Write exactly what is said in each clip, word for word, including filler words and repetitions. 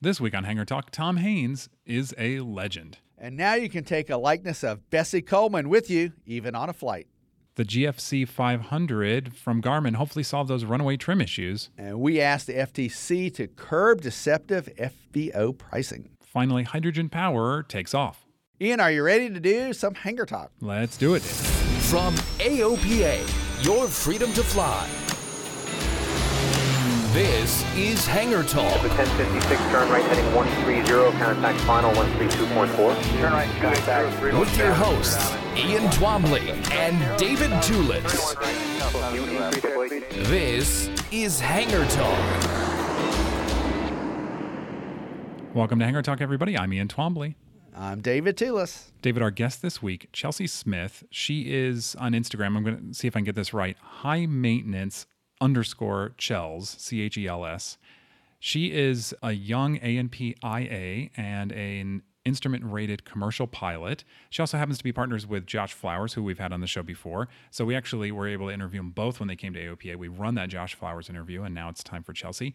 This week on Hangar Talk, Tom Haines is a legend. And now you can take a likeness of Bessie Coleman with you, even on a flight. The G F C five hundred from Garmin hopefully solved those runaway trim issues. And we asked the F T C to curb deceptive F B O pricing. Finally, hydrogen power takes off. Ian, are you ready to do some Hangar Talk? Let's do it. From A O P A, your freedom to fly. This is Hangar Talk. ten fifty-six, turn right heading one three zero, contact final one three two point four. Turn right, contact three. With your hosts, Ian Twombley and David Tulis. This is Hangar Talk. Welcome to Hangar Talk, everybody. I'm Ian Twombley. I'm David Tulis. David, our guest this week, Chelsea Smith. She is on Instagram. I'm going to see if I can get this right. High Maintenance underscore Chels, C H E L S. She is a young A N P I A and an instrument-rated commercial pilot. She also happens to be partners with Josh Flowers, who we've had on the show before. So we actually were able to interview them both when they came to A O P A. We run that Josh Flowers interview, and now it's time for Chelsea.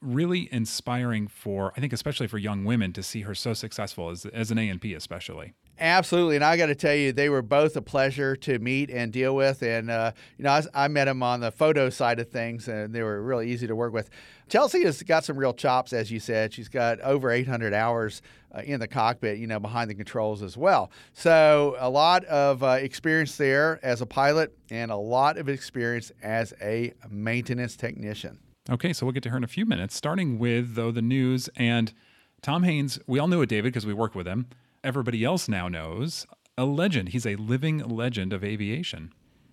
Really inspiring for, I think, especially for young women to see her so successful as, as an A N P especially. Absolutely. And I got to tell you, they were both a pleasure to meet and deal with. And, uh, you know, I, I met them on the photo side of things, and they were really easy to work with. Chelsea has got some real chops, as you said. She's got over eight hundred hours uh, in the cockpit, you know, behind the controls as well. So a lot of uh, experience there as a pilot and a lot of experience as a maintenance technician. Okay, so we'll get to her in a few minutes, starting with, though, the news. And Tom Haines, we all knew it, David, because we work with him. Everybody else now knows, a legend. He's a living legend of aviation.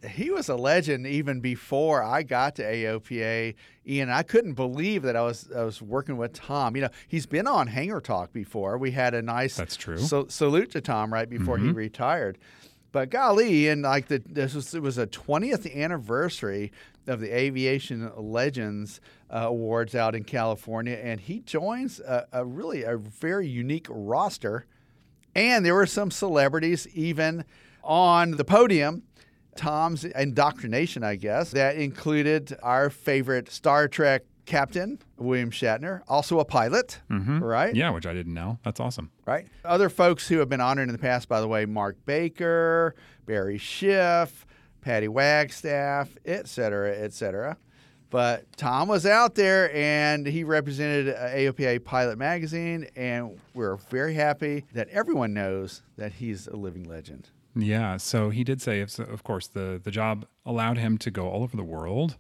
He was a legend even before I got to A O P A, Ian. I couldn't believe that I was I was working with Tom. You know, he's been on Hangar Talk before. We had a nice That's true. So, salute to Tom right before mm-hmm. he retired. But golly, and like the, this was, it was a twentieth anniversary of the Aviation Legends uh, Awards out in California, and he joins a, a really a very unique roster. And there were some celebrities even on the podium. Tom's indoctrination, I guess, that included our favorite Star Trek captain, William Shatner, also a pilot, mm-hmm. right? Yeah, which I didn't know. That's awesome. Right. Other folks who have been honored in the past, by the way, Mark Baker, Barry Schiff, Patty Wagstaff, et cetera, et cetera. But Tom was out there, and he represented A O P A Pilot Magazine, and we're very happy that everyone knows that he's a living legend. Yeah, so he did say, of course, the, the job allowed him to go all over the world,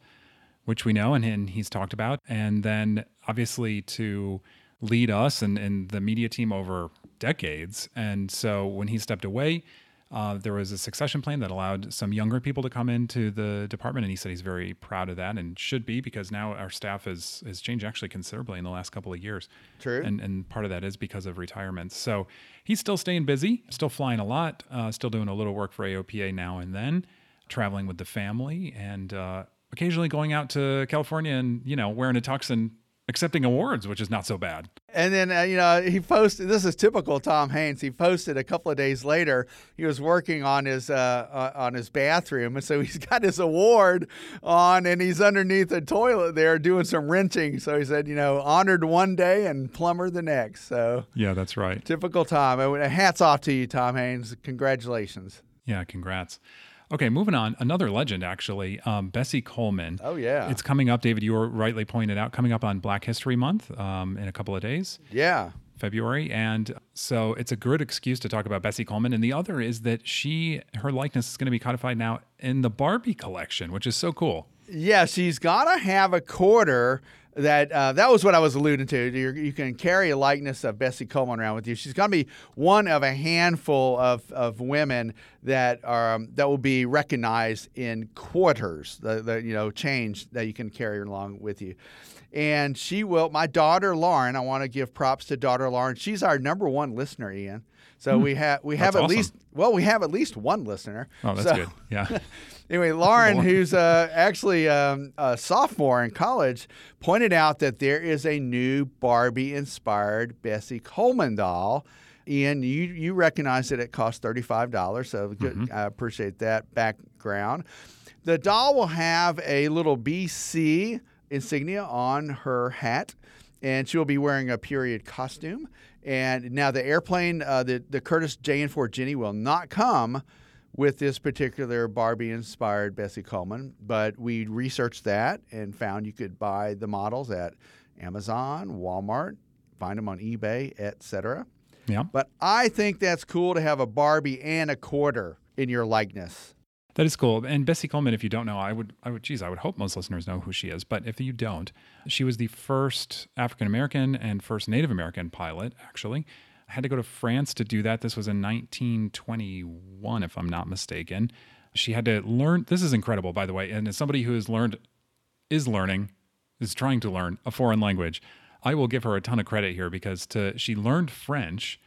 which we know, and, and he's talked about, and then obviously to lead us and, and the media team over decades. And so when he stepped away, Uh, there was a succession plan that allowed some younger people to come into the department, and he said he's very proud of that and should be, because now our staff has has changed actually considerably in the last couple of years. True. And and part of that is because of retirement. So he's still staying busy, still flying a lot, uh, still doing a little work for A O P A now and then, traveling with the family, and uh, occasionally going out to California and, you know, wearing a tux and accepting awards, which is not so bad. And then, uh, you know, he posted, this is typical Tom Haines, he posted a couple of days later, he was working on his uh, on his bathroom, and so he's got his award on, and he's underneath a toilet there doing some wrenching. So he said, you know, honored one day and plumber the next. So yeah, that's right. Typical Tom. Hats off to you, Tom Haines. Congratulations. Yeah, congrats. Okay, moving on. Another legend, actually, um, Bessie Coleman. Oh, yeah. It's coming up, David, you were rightly pointed out, coming up on Black History Month um, in a couple of days. Yeah. February. And so it's a good excuse to talk about Bessie Coleman. And the other is that she, her likeness is going to be codified now in the Barbie collection, which is so cool. Yeah, she's got to have a quarter that, uh, that was what I was alluding to. You're, you can carry a likeness of Bessie Coleman around with you. She's going to be one of a handful of, of women that are, um, that will be recognized in quarters, the, the, you know, change that you can carry along with you. And she will, my daughter, Lauren, I want to give props to daughter Lauren. She's our number one listener, Ian. So mm-hmm. we have, we that's have at awesome. least, well, we have at least one listener. Oh, that's so, good. Yeah. Anyway, Lauren, who's uh, actually um, a sophomore in college, pointed out that there is a new Barbie-inspired Bessie Coleman doll. Ian, you, you recognize that it costs thirty-five dollars, so good, mm-hmm. I appreciate that background. The doll will have a little B C insignia on her hat, and she will be wearing a period costume. And now the airplane, uh, the, the Curtis J N four Jenny will not come with this particular Barbie-inspired Bessie Coleman, but we researched that and found you could buy the models at Amazon, Walmart, find them on eBay, et cetera. Yeah. But I think that's cool to have a Barbie and a quarter in your likeness. That is cool. And Bessie Coleman, if you don't know, I would, I would, geez, I would hope most listeners know who she is. But if you don't, she was the first African-American and first Native American pilot, actually. I had to go to France to do that. This was in nineteen twenty-one, if I'm not mistaken. She had to learn. This is incredible, by the way. And as somebody who has learned, is learning, is trying to learn a foreign language, I will give her a ton of credit here because to, she learned French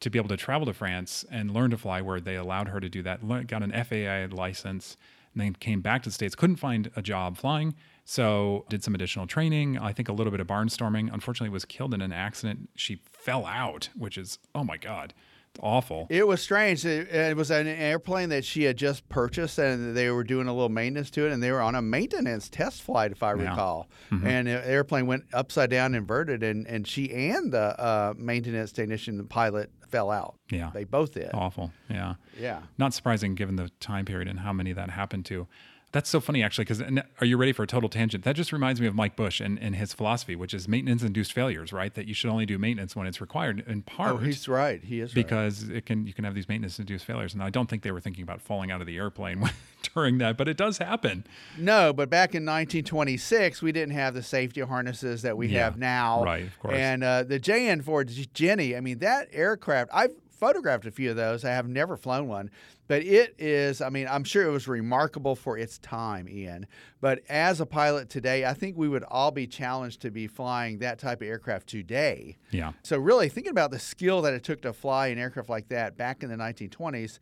to be able to travel to France and learn to fly where they allowed her to do that, learned, got an F A A license, and then came back to the States, couldn't find a job flying, so did some additional training, I think a little bit of barnstorming. Unfortunately, was killed in an accident. She fell out, which is, oh my God, it's awful. It was strange. It, it was an airplane that she had just purchased, and they were doing a little maintenance to it, and they were on a maintenance test flight, if I yeah. recall. Mm-hmm. And the airplane went upside down, inverted, and, and she and the uh, maintenance technician, the pilot, fell out. Yeah. They both did. Awful. Yeah. Yeah. Not surprising given the time period and how many that happened to. That's so funny, actually, because are you ready for a total tangent? That just reminds me of Mike Bush and, and his philosophy, which is maintenance-induced failures, right? That you should only do maintenance when it's required, in part. Oh, he's right. He is because right. Because it can, you can have these maintenance-induced failures. And I don't think they were thinking about falling out of the airplane during that, but it does happen. No, but back in nineteen twenty-six, we didn't have the safety harnesses that we yeah, have now. Right, of course. And uh, the J N four Jenny, I mean, that aircraft, I've photographed a few of those. I have never flown one, but it is, I mean, I'm sure it was remarkable for its time, Ian, but as a pilot today, I think we would all be challenged to be flying that type of aircraft today. Yeah. So really thinking about the skill that it took to fly an aircraft like that back in the nineteen twenties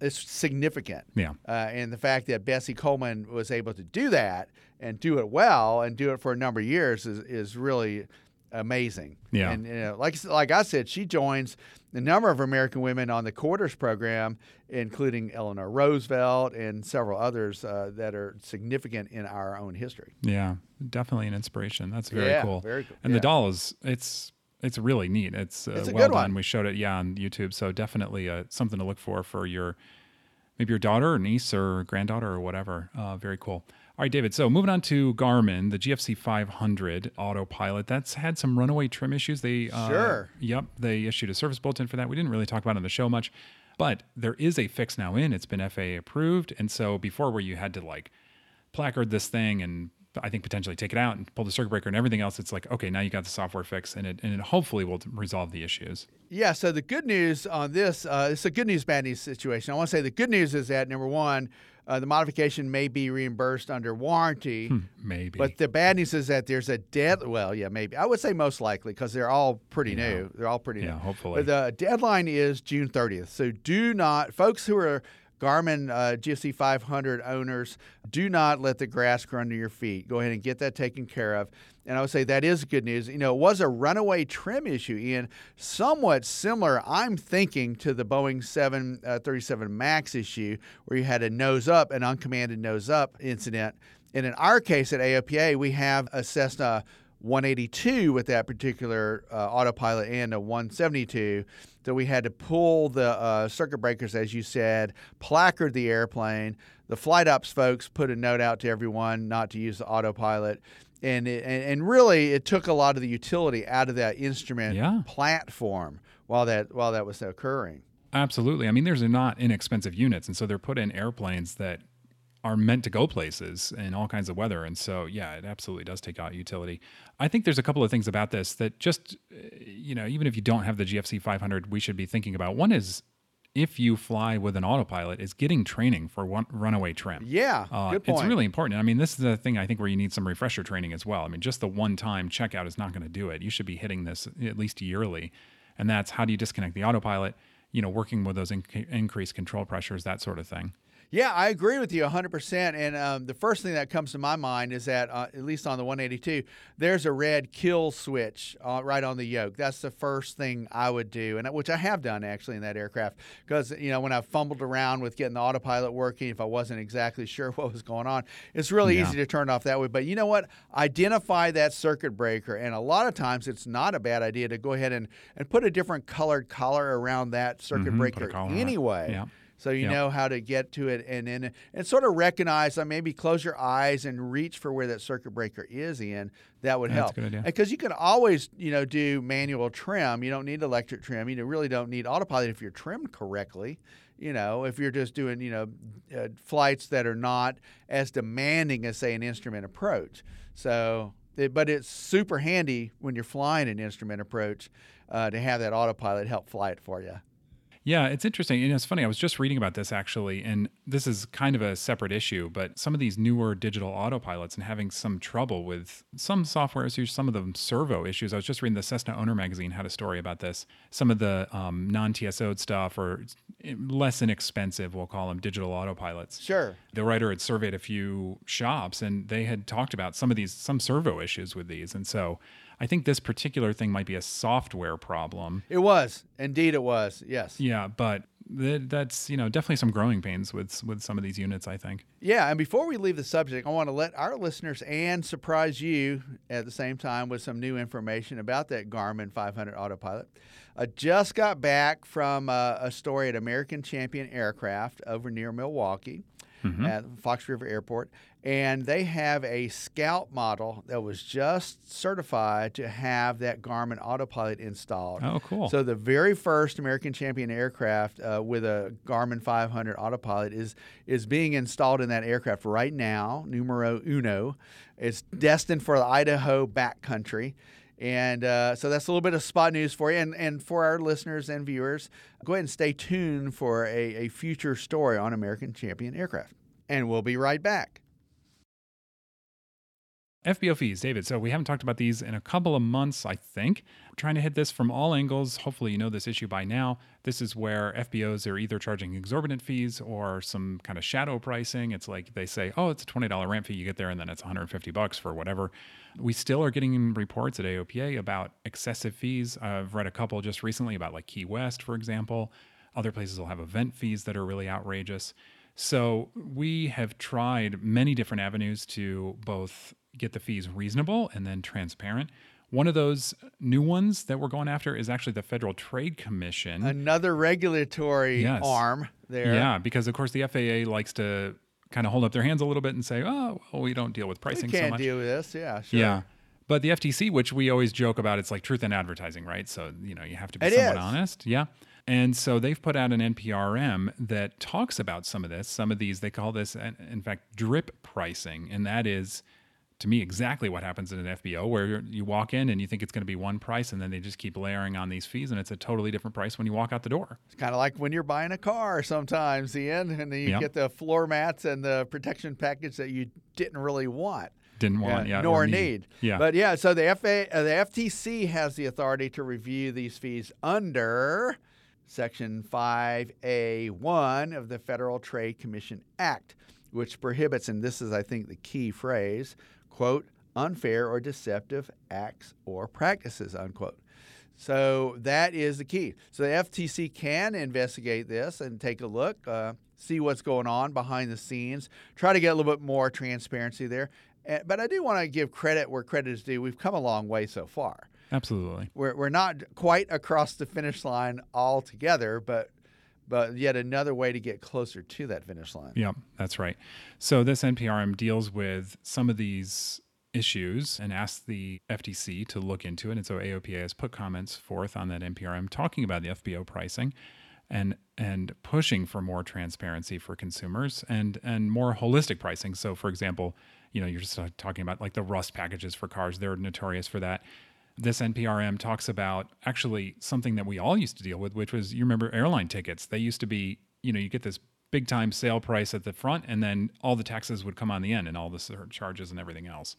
is significant. Yeah. Uh, and the fact that Bessie Coleman was able to do that and do it well and do it for a number of years is, is really amazing. Yeah. And you know, like like I said, she joins a number of American women on the quarters program, including Eleanor Roosevelt and several others uh, that are significant in our own history. Yeah, definitely an inspiration. That's very yeah, cool. Very cool. And yeah. the doll is it's it's really neat. It's, uh, it's a well good done. One. We showed it yeah on YouTube, so definitely uh, something to look for for your maybe your daughter or niece or granddaughter or whatever. Uh, very cool. All right, David, so moving on to Garmin, the G F C five hundred autopilot. That's had some runaway trim issues. They uh, Sure. Yep, they issued a service bulletin for that. We didn't really talk about it on the show much, but there is a fix now in. It's been F A A approved, and so before where you had to, like, placard this thing and I think potentially take it out and pull the circuit breaker and everything else, it's like, okay, now you got the software fix, and it, and it hopefully will resolve the issues. Yeah, so the good news on this, uh, it's a good news, bad news situation. I want to say the good news is that, number one, Uh, the modification may be reimbursed under warranty. Hmm, maybe. But the bad news is that there's a dead. Well, yeah, maybe. I would say most likely because they're all pretty you new. Know. They're all pretty yeah, new. Yeah, hopefully. But the deadline is June thirtieth. So do not, folks who are Garmin uh, G F C five hundred owners, do not let the grass grow under your feet. Go ahead and get that taken care of. And I would say that is good news. You know, it was a runaway trim issue, Ian, somewhat similar, I'm thinking, to the Boeing seven thirty-seven MAX issue where you had a nose up, an uncommanded nose up incident. And in our case at A O P A, we have a Cessna one eighty-two with that particular uh, autopilot and a one seventy-two. So we had to pull the uh, circuit breakers, as you said, placard the airplane. The flight ops folks put a note out to everyone not to use the autopilot. And, it, and, and really, it took a lot of the utility out of that instrument yeah. platform while that while that was occurring. Absolutely. I mean, there's not inexpensive units, and so they're put in airplanes that are meant to go places in all kinds of weather. And so, yeah, it absolutely does take out utility. I think there's a couple of things about this that just, you know, even if you don't have the G F C five hundred, we should be thinking about. One is, if you fly with an autopilot, is getting training for one runaway trim. Yeah, uh, good point. It's really important. I mean, this is the thing I think where you need some refresher training as well. I mean, just the one-time checkout is not going to do it. You should be hitting this at least yearly. And that's how do you disconnect the autopilot, you know, working with those inc- increased control pressures, that sort of thing. Yeah, I agree with you one hundred percent. And um, the first thing that comes to my mind is that, uh, at least on the one eighty-two, there's a red kill switch uh, right on the yoke. That's the first thing I would do, and which I have done, actually, in that aircraft. Because, you know, when I fumbled around with getting the autopilot working, if I wasn't exactly sure what was going on, it's really yeah. easy to turn off that way. But you know what? Identify that circuit breaker. And a lot of times it's not a bad idea to go ahead and, and put a different colored collar around that circuit mm-hmm, breaker anyway. Yeah. So you yep. know how to get to it, and and, and sort of recognize, uh, maybe close your eyes and reach for where that circuit breaker is in. That would yeah, help. That's a good idea. Because you can always, you know, do manual trim. You don't need electric trim. You really don't need autopilot if you're trimmed correctly. You know, if you're just doing, you know, uh, flights that are not as demanding as, say, an instrument approach. So, it, but it's super handy when you're flying an instrument approach uh, to have that autopilot help fly it for you. Yeah, it's interesting. You know, it's funny. I was just reading about this, actually, and this is kind of a separate issue, but some of these newer digital autopilots and having some trouble with some software issues, some of them servo issues. I was just reading the Cessna Owner Magazine had a story about this. Some of the um, non-T S O'd stuff, or less inexpensive, we'll call them, digital autopilots. Sure. The writer had surveyed a few shops, and they had talked about some of these, some servo issues with these. And so I think this particular thing might be a software problem. It was. Indeed it was, yes. Yeah, but th- that's, you know, definitely some growing pains with with some of these units, I think. Yeah, and before we leave the subject, I want to let our listeners and surprise you at the same time with some new information about that Garmin five hundred autopilot. I just got back from a, a story at American Champion Aircraft over near Milwaukee. Mm-hmm. At Fox River Airport, and they have a Scout model that was just certified to have that Garmin autopilot installed. Oh, cool. So the very first American Champion aircraft uh, with a Garmin five hundred autopilot is is being installed in that aircraft right now, numero uno. It's destined for the Idaho backcountry. And uh, so that's a little bit of spot news for you. And, and for our listeners and viewers, go ahead and stay tuned for a, a future story on American Champion Aircraft. And we'll be right back. F B O fees, David. So we haven't talked about these in a couple of months, I think. We're trying to hit this from all angles. Hopefully you know this issue by now. This is where F B Os are either charging exorbitant fees or some kind of shadow pricing. It's like they say, oh, it's a twenty dollars ramp fee. You get there and then it's one hundred fifty bucks for whatever. We still are getting reports at A O P A about excessive fees. I've read a couple just recently about like Key West, for example. Other places will have event fees that are really outrageous. So we have tried many different avenues to both get the fees reasonable and then transparent. One of those new ones that we're going after is actually the Federal Trade Commission. Another regulatory yes. arm there. Yeah, because of course the F A A likes to kind of hold up their hands a little bit and say, oh, well, we don't deal with pricing so much. We can't deal with this, yeah, sure. Yeah. But the F T C, which we always joke about, it's like truth in advertising, right? So, you know, you have to be it somewhat is. honest. Yeah. And so they've put out an N P R M that talks about some of this. Some of these, they call this, in fact, drip pricing. And that is, to me, exactly what happens in an F B O, where you walk in and you think it's going to be one price, and then they just keep layering on these fees, and it's a totally different price when you walk out the door. It's kind of like when you're buying a car sometimes, Ian, and then you yep. get the floor mats and the protection package that you didn't really want. Didn't want, yeah, yeah nor need. need. Yeah. But yeah, so the F A, uh, the F T C has the authority to review these fees under Section five A one of the Federal Trade Commission Act, which prohibits, and this is, I think, the key phrase, quote, unfair or deceptive acts or practices, unquote. So that is the key. So the F T C can investigate this and take a look, uh, see what's going on behind the scenes, try to get a little bit more transparency there. But I do want to give credit where credit is due. We've come a long way so far. Absolutely. We're we're not quite across the finish line altogether, but but yet another way to get closer to that finish line. Yeah, that's right. So this N P R M deals with some of these issues and asks the F T C to look into it. And so A O P A has put comments forth on that N P R M talking about the F B O pricing and and pushing for more transparency for consumers and and more holistic pricing. So for example, you know, you're just talking about like the rust packages for cars. They're notorious for that. This N P R M talks about actually something that we all used to deal with, which was, you remember airline tickets. They used to be, you know, you get this big time sale price at the front and then all the taxes would come on the end and all the surcharges and everything else.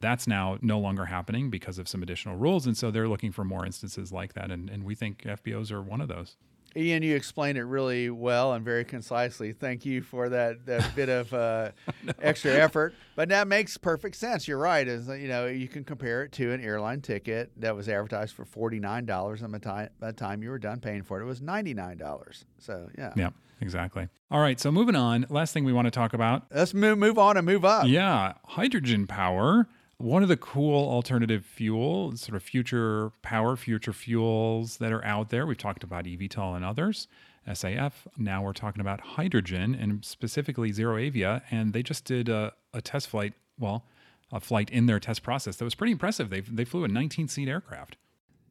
That's now no longer happening because of some additional rules. And so they're looking for more instances like that. And, and we think F B Os are one of those. Ian, you explained it really well and very concisely. Thank you for that, that bit of uh, no. extra effort. But that makes perfect sense. You're right. Is you know you can compare it to an airline ticket that was advertised for forty-nine dollars, and by the time you were done paying for it, it was ninety-nine dollars. So yeah. Yeah, exactly. All right. So moving on. Last thing we want to talk about. Let's move move on and move up. Yeah, hydrogen power. One of the cool alternative fuel, sort of future power, future fuels that are out there. We've talked about eVTOL and others, S A F. Now we're talking about hydrogen and specifically ZeroAvia. And they just did a, a test flight, well, a flight in their test process that was pretty impressive. They they flew a nineteen-seat aircraft.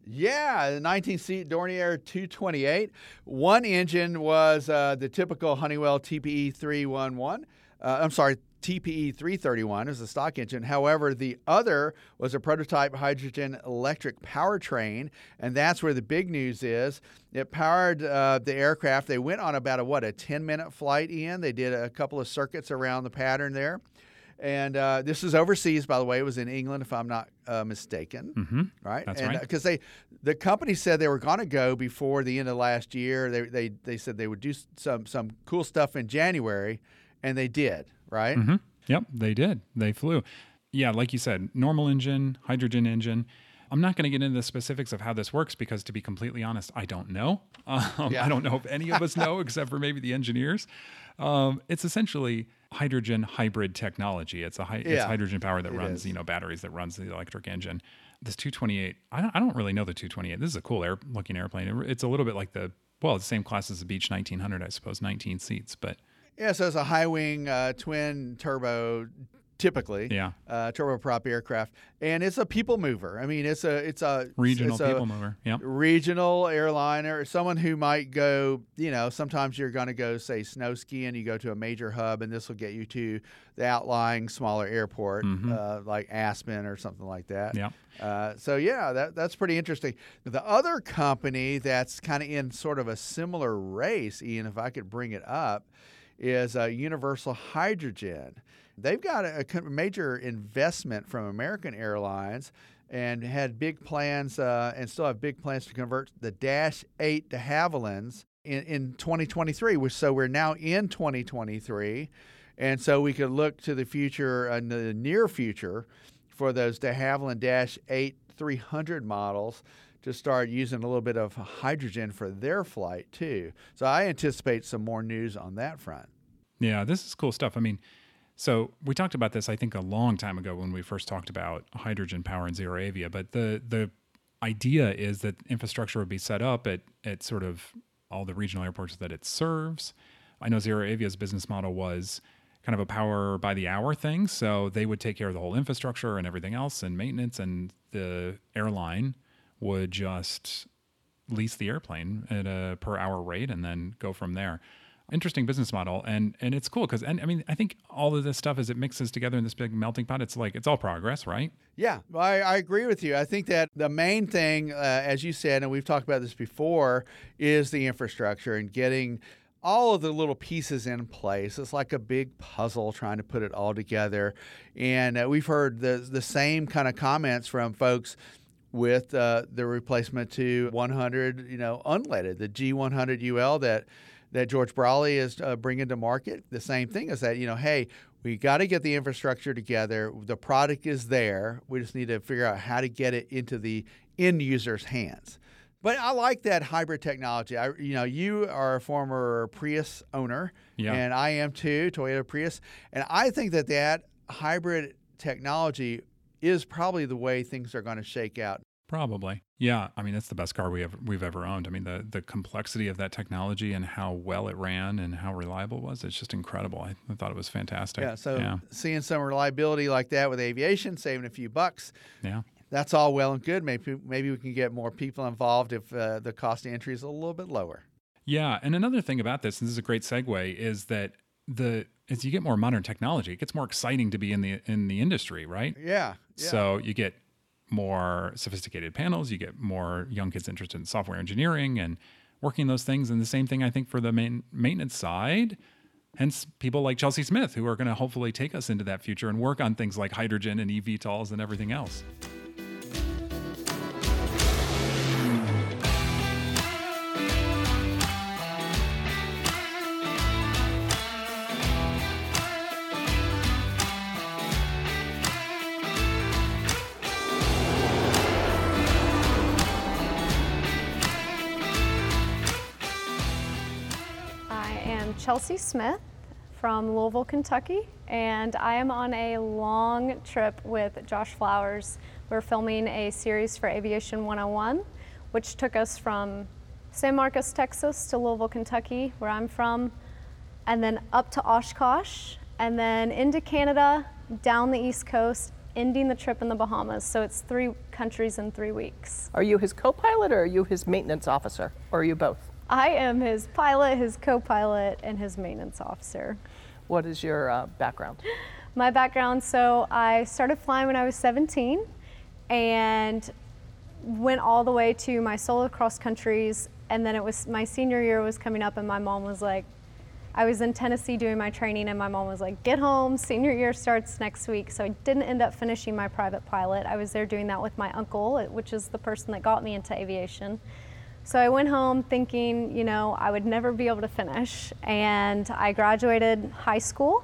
Yeah, the nineteen-seat Dornier two twenty-eight. One engine was uh, the typical Honeywell T P E three eleven. Uh, I'm sorry, T P E three thirty-one is a stock engine. However, the other was a prototype hydrogen electric powertrain, and that's where the big news is. It powered uh, the aircraft. They went on about a what a ten-minute flight in. They did a couple of circuits around the pattern there, and uh, this is overseas, by the way. It was in England, if I'm not uh, mistaken, mm-hmm. right? That's and, right. Because they, the company said they were going to go before the end of last year. They they they said they would do some some cool stuff in January, and they did. Right? Mm-hmm. Yep, they did. They flew. Yeah, like you said, normal engine, hydrogen engine. I'm not going to get into the specifics of how this works because, to be completely honest, I don't know. Um, yeah. I don't know if any of us know except for maybe the engineers. Um, it's essentially hydrogen hybrid technology. It's a hi- yeah. it's hydrogen power that it runs, is. you know, batteries that runs the electric engine. This two twenty-eight, I don't, I don't really know the two twenty-eight. This is a cool air- looking airplane. It's a little bit like the, well, the same class as the Beech nineteen hundred, I suppose, nineteen seats, but... Yeah, so it's a high-wing uh, twin turbo, typically. Yeah. Uh, turboprop aircraft, and it's a people mover. I mean, it's a it's a regional it's a people mover. Yeah. Regional airliner, someone who might go. You know, sometimes you're going to go say snow skiing. You go to a major hub, and this will get you to the outlying smaller airport, mm-hmm. uh, like Aspen or something like that. Yeah. Uh, so yeah, that that's pretty interesting. The other company that's kind of in sort of a similar race, Ian, if I could bring it up, is uh, Universal Hydrogen. They've got a, a major investment from American Airlines and had big plans uh, and still have big plans to convert the Dash eight De Havillands in, in twenty twenty-three. Which, so we're now in twenty twenty-three, and so we could look to the future, uh, the near future, for those De Havilland Dash eight three hundred models to start using a little bit of hydrogen for their flight too. So I anticipate some more news on that front. Yeah, this is cool stuff. I mean, so we talked about this, I think, a long time ago when we first talked about hydrogen power and ZeroAvia, but the the idea is that infrastructure would be set up at, at sort of all the regional airports that it serves. I know ZeroAvia's business model was kind of a power by the hour thing, so they would take care of the whole infrastructure and everything else and maintenance, and the airline would just lease the airplane at a per hour rate and then go from there. Interesting business model. And and it's cool because, and I mean, I think all of this stuff as it mixes together in this big melting pot, it's like, it's all progress, right? Yeah, well, I, I agree with you. I think that the main thing, uh, as you said, and we've talked about this before, is the infrastructure and getting all of the little pieces in place. It's like a big puzzle trying to put it all together. And uh, we've heard the the same kind of comments from folks with uh, the replacement to one hundred, you know, unleaded, the G one hundred U L that that George Brawley is uh, bringing to market. The same thing is that, you know, hey, we got to get the infrastructure together. The product is there. We just need to figure out how to get it into the end user's hands. But I like that hybrid technology. I, you know, you are a former Prius owner, yeah. and I am too, Toyota Prius. And I think that that hybrid technology is probably the way things are going to shake out. Probably. Yeah. I mean, that's the best car we ever, we've ever owned. I mean, the, the complexity of that technology and how well it ran and how reliable it was, it's just incredible. I, I thought it was fantastic. Yeah. So yeah. Seeing some reliability like that with aviation, saving a few bucks. Yeah. That's all well and good. Maybe, maybe we can get more people involved if uh, the cost of entry is a little bit lower. Yeah. And another thing about this, and this is a great segue, is that the as you get more modern technology, it gets more exciting to be in the in the industry, right? Yeah. yeah. So you get more sophisticated panels, you get more young kids interested in software engineering and working those things. And the same thing, I think, for the main maintenance side, hence people like Chelsea Smith, who are going to hopefully take us into that future and work on things like hydrogen and eVTOLs and everything else. Chelsea Smith from Louisville, Kentucky, and I am on a long trip with Josh Flowers. We're filming a series for Aviation one oh one, which took us from San Marcos, Texas to Louisville, Kentucky, where I'm from, and then up to Oshkosh, and then into Canada, down the East Coast, ending the trip in the Bahamas. So it's three countries in three weeks. Are you his co-pilot, or are you his maintenance officer, or are you both? I am his pilot, his co-pilot, and his maintenance officer. What is your uh, background? My background, so I started flying when I was seventeen and went all the way to my solo cross countries, and then it was my senior year was coming up, and my mom was like, I was in Tennessee doing my training, and my mom was like, get home, senior year starts next week. So I didn't end up finishing my private pilot. I was there doing that with my uncle, which is the person that got me into aviation. So I went home thinking, you know, I would never be able to finish. And I graduated high school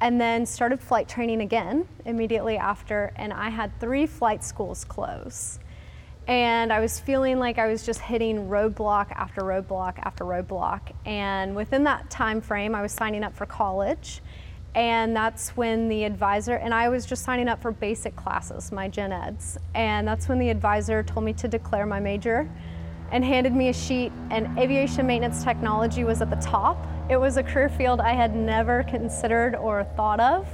and then started flight training again immediately after. And I had three flight schools close. And I was feeling like I was just hitting roadblock after roadblock after roadblock. And within that time frame, I was signing up for college. And that's when the advisor, and I was just signing up for basic classes, my gen eds. And that's when the advisor told me to declare my major and handed me a sheet, and aviation maintenance technology was at the top. It was a career field I had never considered or thought of,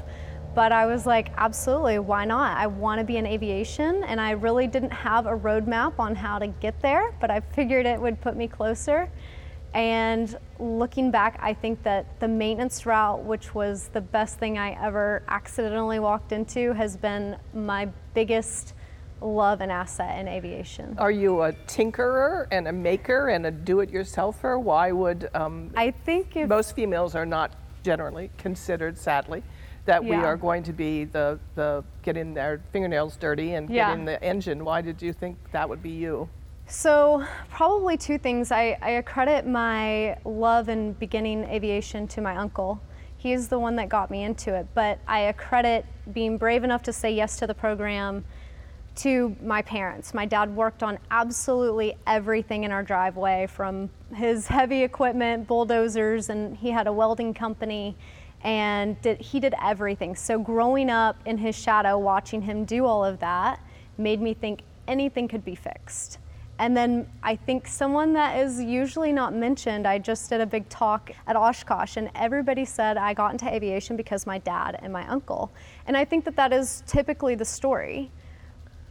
but I was like, absolutely, why not? I want to be in aviation, and I really didn't have a roadmap on how to get there, but I figured it would put me closer. And looking back, I think that the maintenance route, which was the best thing I ever accidentally walked into, has been my biggest love and asset in aviation. Are you a tinkerer and a maker and a do-it-yourselfer? Why would um, I think if, most females are not generally considered, sadly, that yeah. we are going to be the the getting their fingernails dirty and yeah. getting the engine. Why did you think that would be you? So probably two things. I, I accredit my love in beginning aviation to my uncle. He's the one that got me into it, but I accredit being brave enough to say yes to the program to my parents. My dad worked on absolutely everything in our driveway, from his heavy equipment, bulldozers, and he had a welding company, and did, he did everything. So growing up in his shadow, watching him do all of that, made me think anything could be fixed. And then I think someone that is usually not mentioned, I just did a big talk at Oshkosh, and everybody said I got into aviation because my dad and my uncle. And I think that that is typically the story.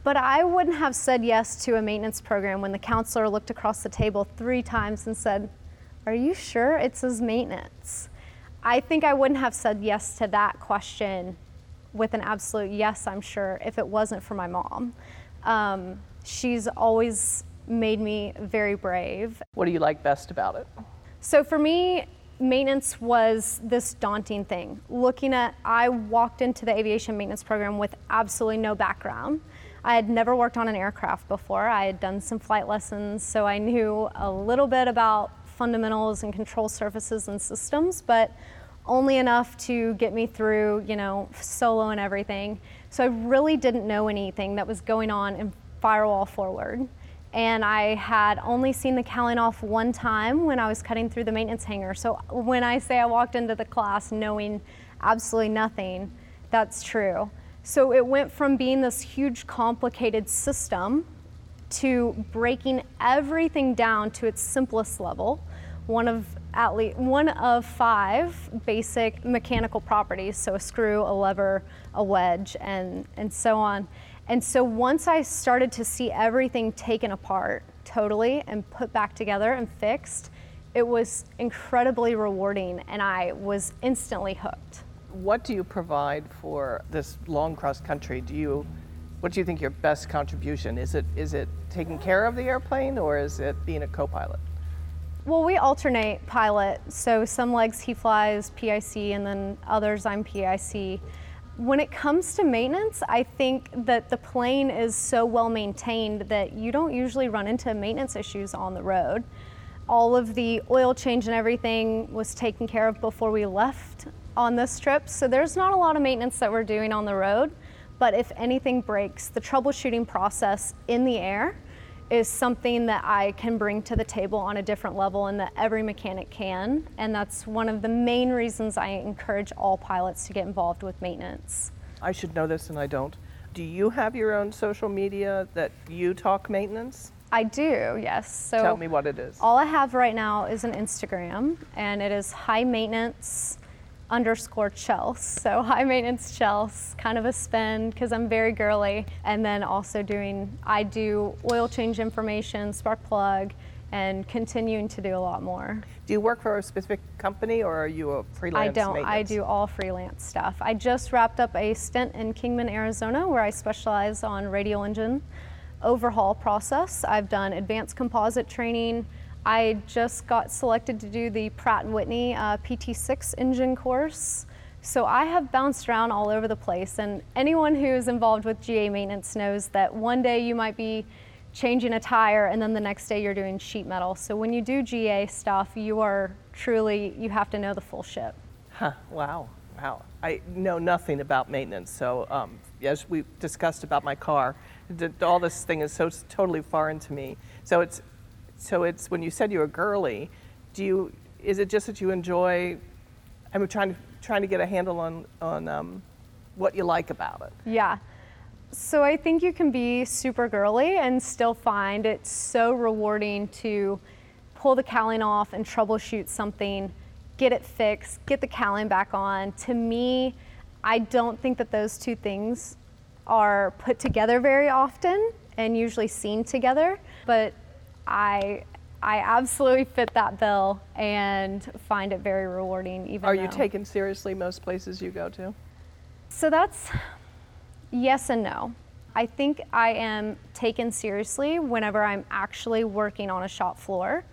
But I wouldn't have said yes to a maintenance program when the counselor looked across the table three times and said, are you sure it says maintenance? I think I wouldn't have said yes to that question with an absolute yes, I'm sure, if it wasn't for my mom. Um, she's always made me very brave. What do you like best about it? So for me, maintenance was this daunting thing. Looking at, I walked into the aviation maintenance program with absolutely no background. I had never worked on an aircraft before. I had done some flight lessons, so I knew a little bit about fundamentals and control surfaces and systems, but only enough to get me through, you know, solo and everything. So I really didn't know anything that was going on in firewall forward. And I had only seen the cowling off one time when I was cutting through the maintenance hangar. So when I say I walked into the class knowing absolutely nothing, that's true. So it went from being this huge, complicated system to breaking everything down to its simplest level, one of at least one of five basic mechanical properties, so a screw, a lever, a wedge, and, and so on. And so once I started to see everything taken apart totally and put back together and fixed, it was incredibly rewarding, and I was instantly hooked. What do you provide for this long cross country? Do you, what do you think your best contribution is? It is it taking care of the airplane, or is it being a co-pilot? Well, we alternate pilot, so some legs he flies P I C, and then others I'm P I C. When it comes to maintenance, I think that the plane is so well maintained that you don't usually run into maintenance issues on the road. All of the oil change and everything was taken care of before we left on this trip, so there's not a lot of maintenance that we're doing on the road, but if anything breaks, the troubleshooting process in the air is something that I can bring to the table on a different level and that every mechanic can, and that's one of the main reasons I encourage all pilots to get involved with maintenance. I should know this and I don't. Do you have your own social media that you talk maintenance? I do, yes. So tell me what it is. All I have right now is an Instagram, and it is high maintenance underscore Chels. So high maintenance Chels, kind of a spin because I'm very girly. And then also doing, I do oil change information, spark plug, and continuing to do a lot more. Do you work for a specific company, or are you a freelance? I don't, I do all freelance stuff. I just wrapped up a stint in Kingman, Arizona, where I specialize on radial engine overhaul process. I've done advanced composite training. I just got selected to do the Pratt and Whitney uh, P T six engine course. So I have bounced around all over the place, and anyone who is involved with G A maintenance knows that one day you might be changing a tire and then the next day you're doing sheet metal. So when you do G A stuff, you are truly, you have to know the full ship. Huh, wow, wow. I know nothing about maintenance, so um, as we discussed about my car, all this thing is so totally foreign to me. So it's so it's when you said you were girly, do you is it just that you enjoy? I'm trying to trying to get a handle on on um, what you like about it. Yeah. So I think you can be super girly and still find it so rewarding to pull the cowling off and troubleshoot something, get it fixed, get the cowling back on. To me, I don't think that those two things are put together very often and usually seen together, but I I absolutely fit that bill and find it very rewarding. Even are you though. Taken seriously most places you go to? So that's yes and no. I think I am taken seriously whenever I'm actually working on a shop floor.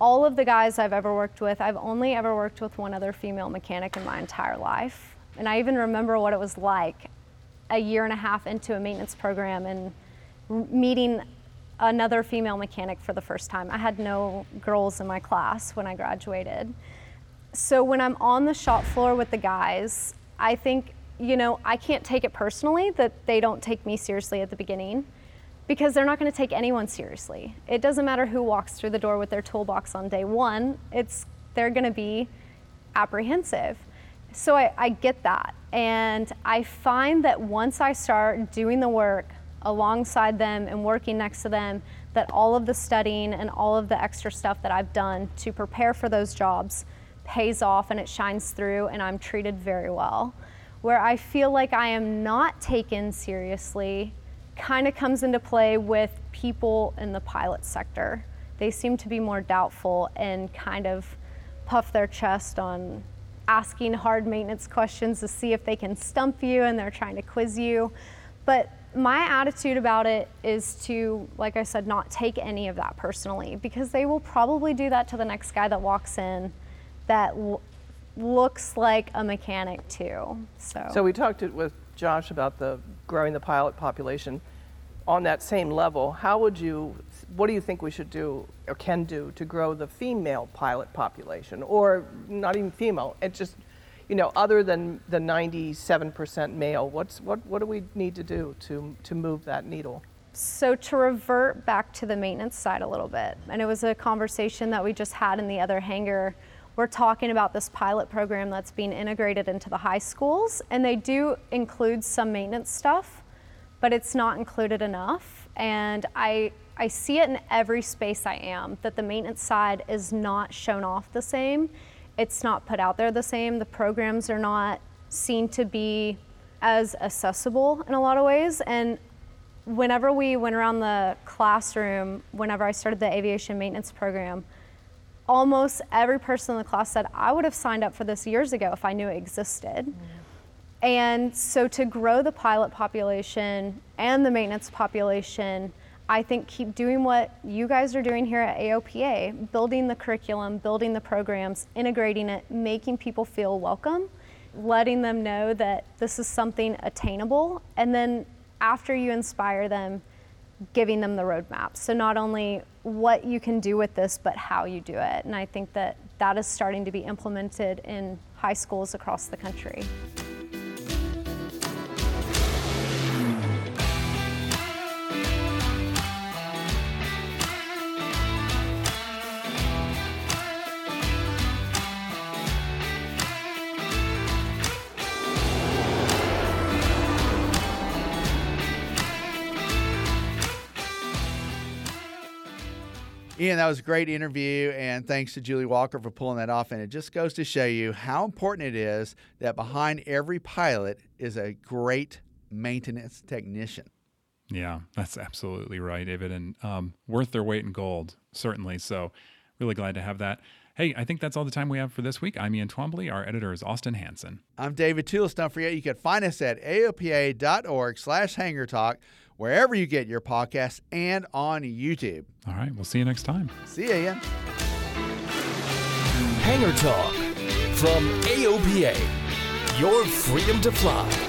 All of the guys I've ever worked with, I've only ever worked with one other female mechanic in my entire life. And I even remember what it was like a year and a half into a maintenance program and meeting another female mechanic for the first time. I had no girls in my class when I graduated. So when I'm on the shop floor with the guys, I think, you know, I can't take it personally that they don't take me seriously at the beginning, because they're not going to take anyone seriously. It doesn't matter who walks through the door with their toolbox on day one, it's they're going to be apprehensive. So I, I get that. And I find that once I start doing the work alongside them and working next to them, that all of the studying and all of the extra stuff that I've done to prepare for those jobs pays off, and it shines through, and I'm treated very well. Where I feel like I am not taken seriously kind of comes into play with people in the pilot sector. They seem to be more doubtful and kind of puff their chest on asking hard maintenance questions to see if they can stump you, and they're trying to quiz you. But my attitude about it is to, like I said, not take any of that personally, because they will probably do that to the next guy that walks in that l- looks like a mechanic too. So, so we talked to, with Josh about the growing the pilot population. On that same level, how would you, what do you think we should do or can do to grow the female pilot population, or not even female? It just, you know, other than the ninety-seven percent male, what's what what do we need to do to to move that needle? So to revert back to the maintenance side a little bit, and it was a conversation that we just had in the other hangar We're talking about this pilot program that's being integrated into the high schools, and they do include some maintenance stuff, but it's not included enough. And I, I see it in every space I am, that the maintenance side is not shown off the same. It's not put out there the same. The programs are not seen to be as accessible in a lot of ways. And whenever we went around the classroom, whenever I started the aviation maintenance program, almost every person in the class said, I would have signed up for this years ago if I knew it existed. Mm. And so to grow the pilot population and the maintenance population, I think keep doing what you guys are doing here at A O P A, building the curriculum, building the programs, integrating it, making people feel welcome, letting them know that this is something attainable, and then after you inspire them, giving them the roadmap. So not only what you can do with this, but how you do it. And I think that that is starting to be implemented in high schools across the country. Ian, that was a great interview, and thanks to Julie Walker for pulling that off. And it just goes to show you how important it is that behind every pilot is a great maintenance technician. Yeah, that's absolutely right, David, and um, worth their weight in gold, certainly. So really glad to have that. Hey, I think that's all the time we have for this week. I'm Ian Twombley. Our editor is Austin Hansen. I'm David Tulis. Don't forget, you can find us at aopa.org slash hangar talk, wherever you get your podcasts, and on YouTube. All right, we'll see you next time. See ya, Ian. Hangar Talk from A O P A, your freedom to fly.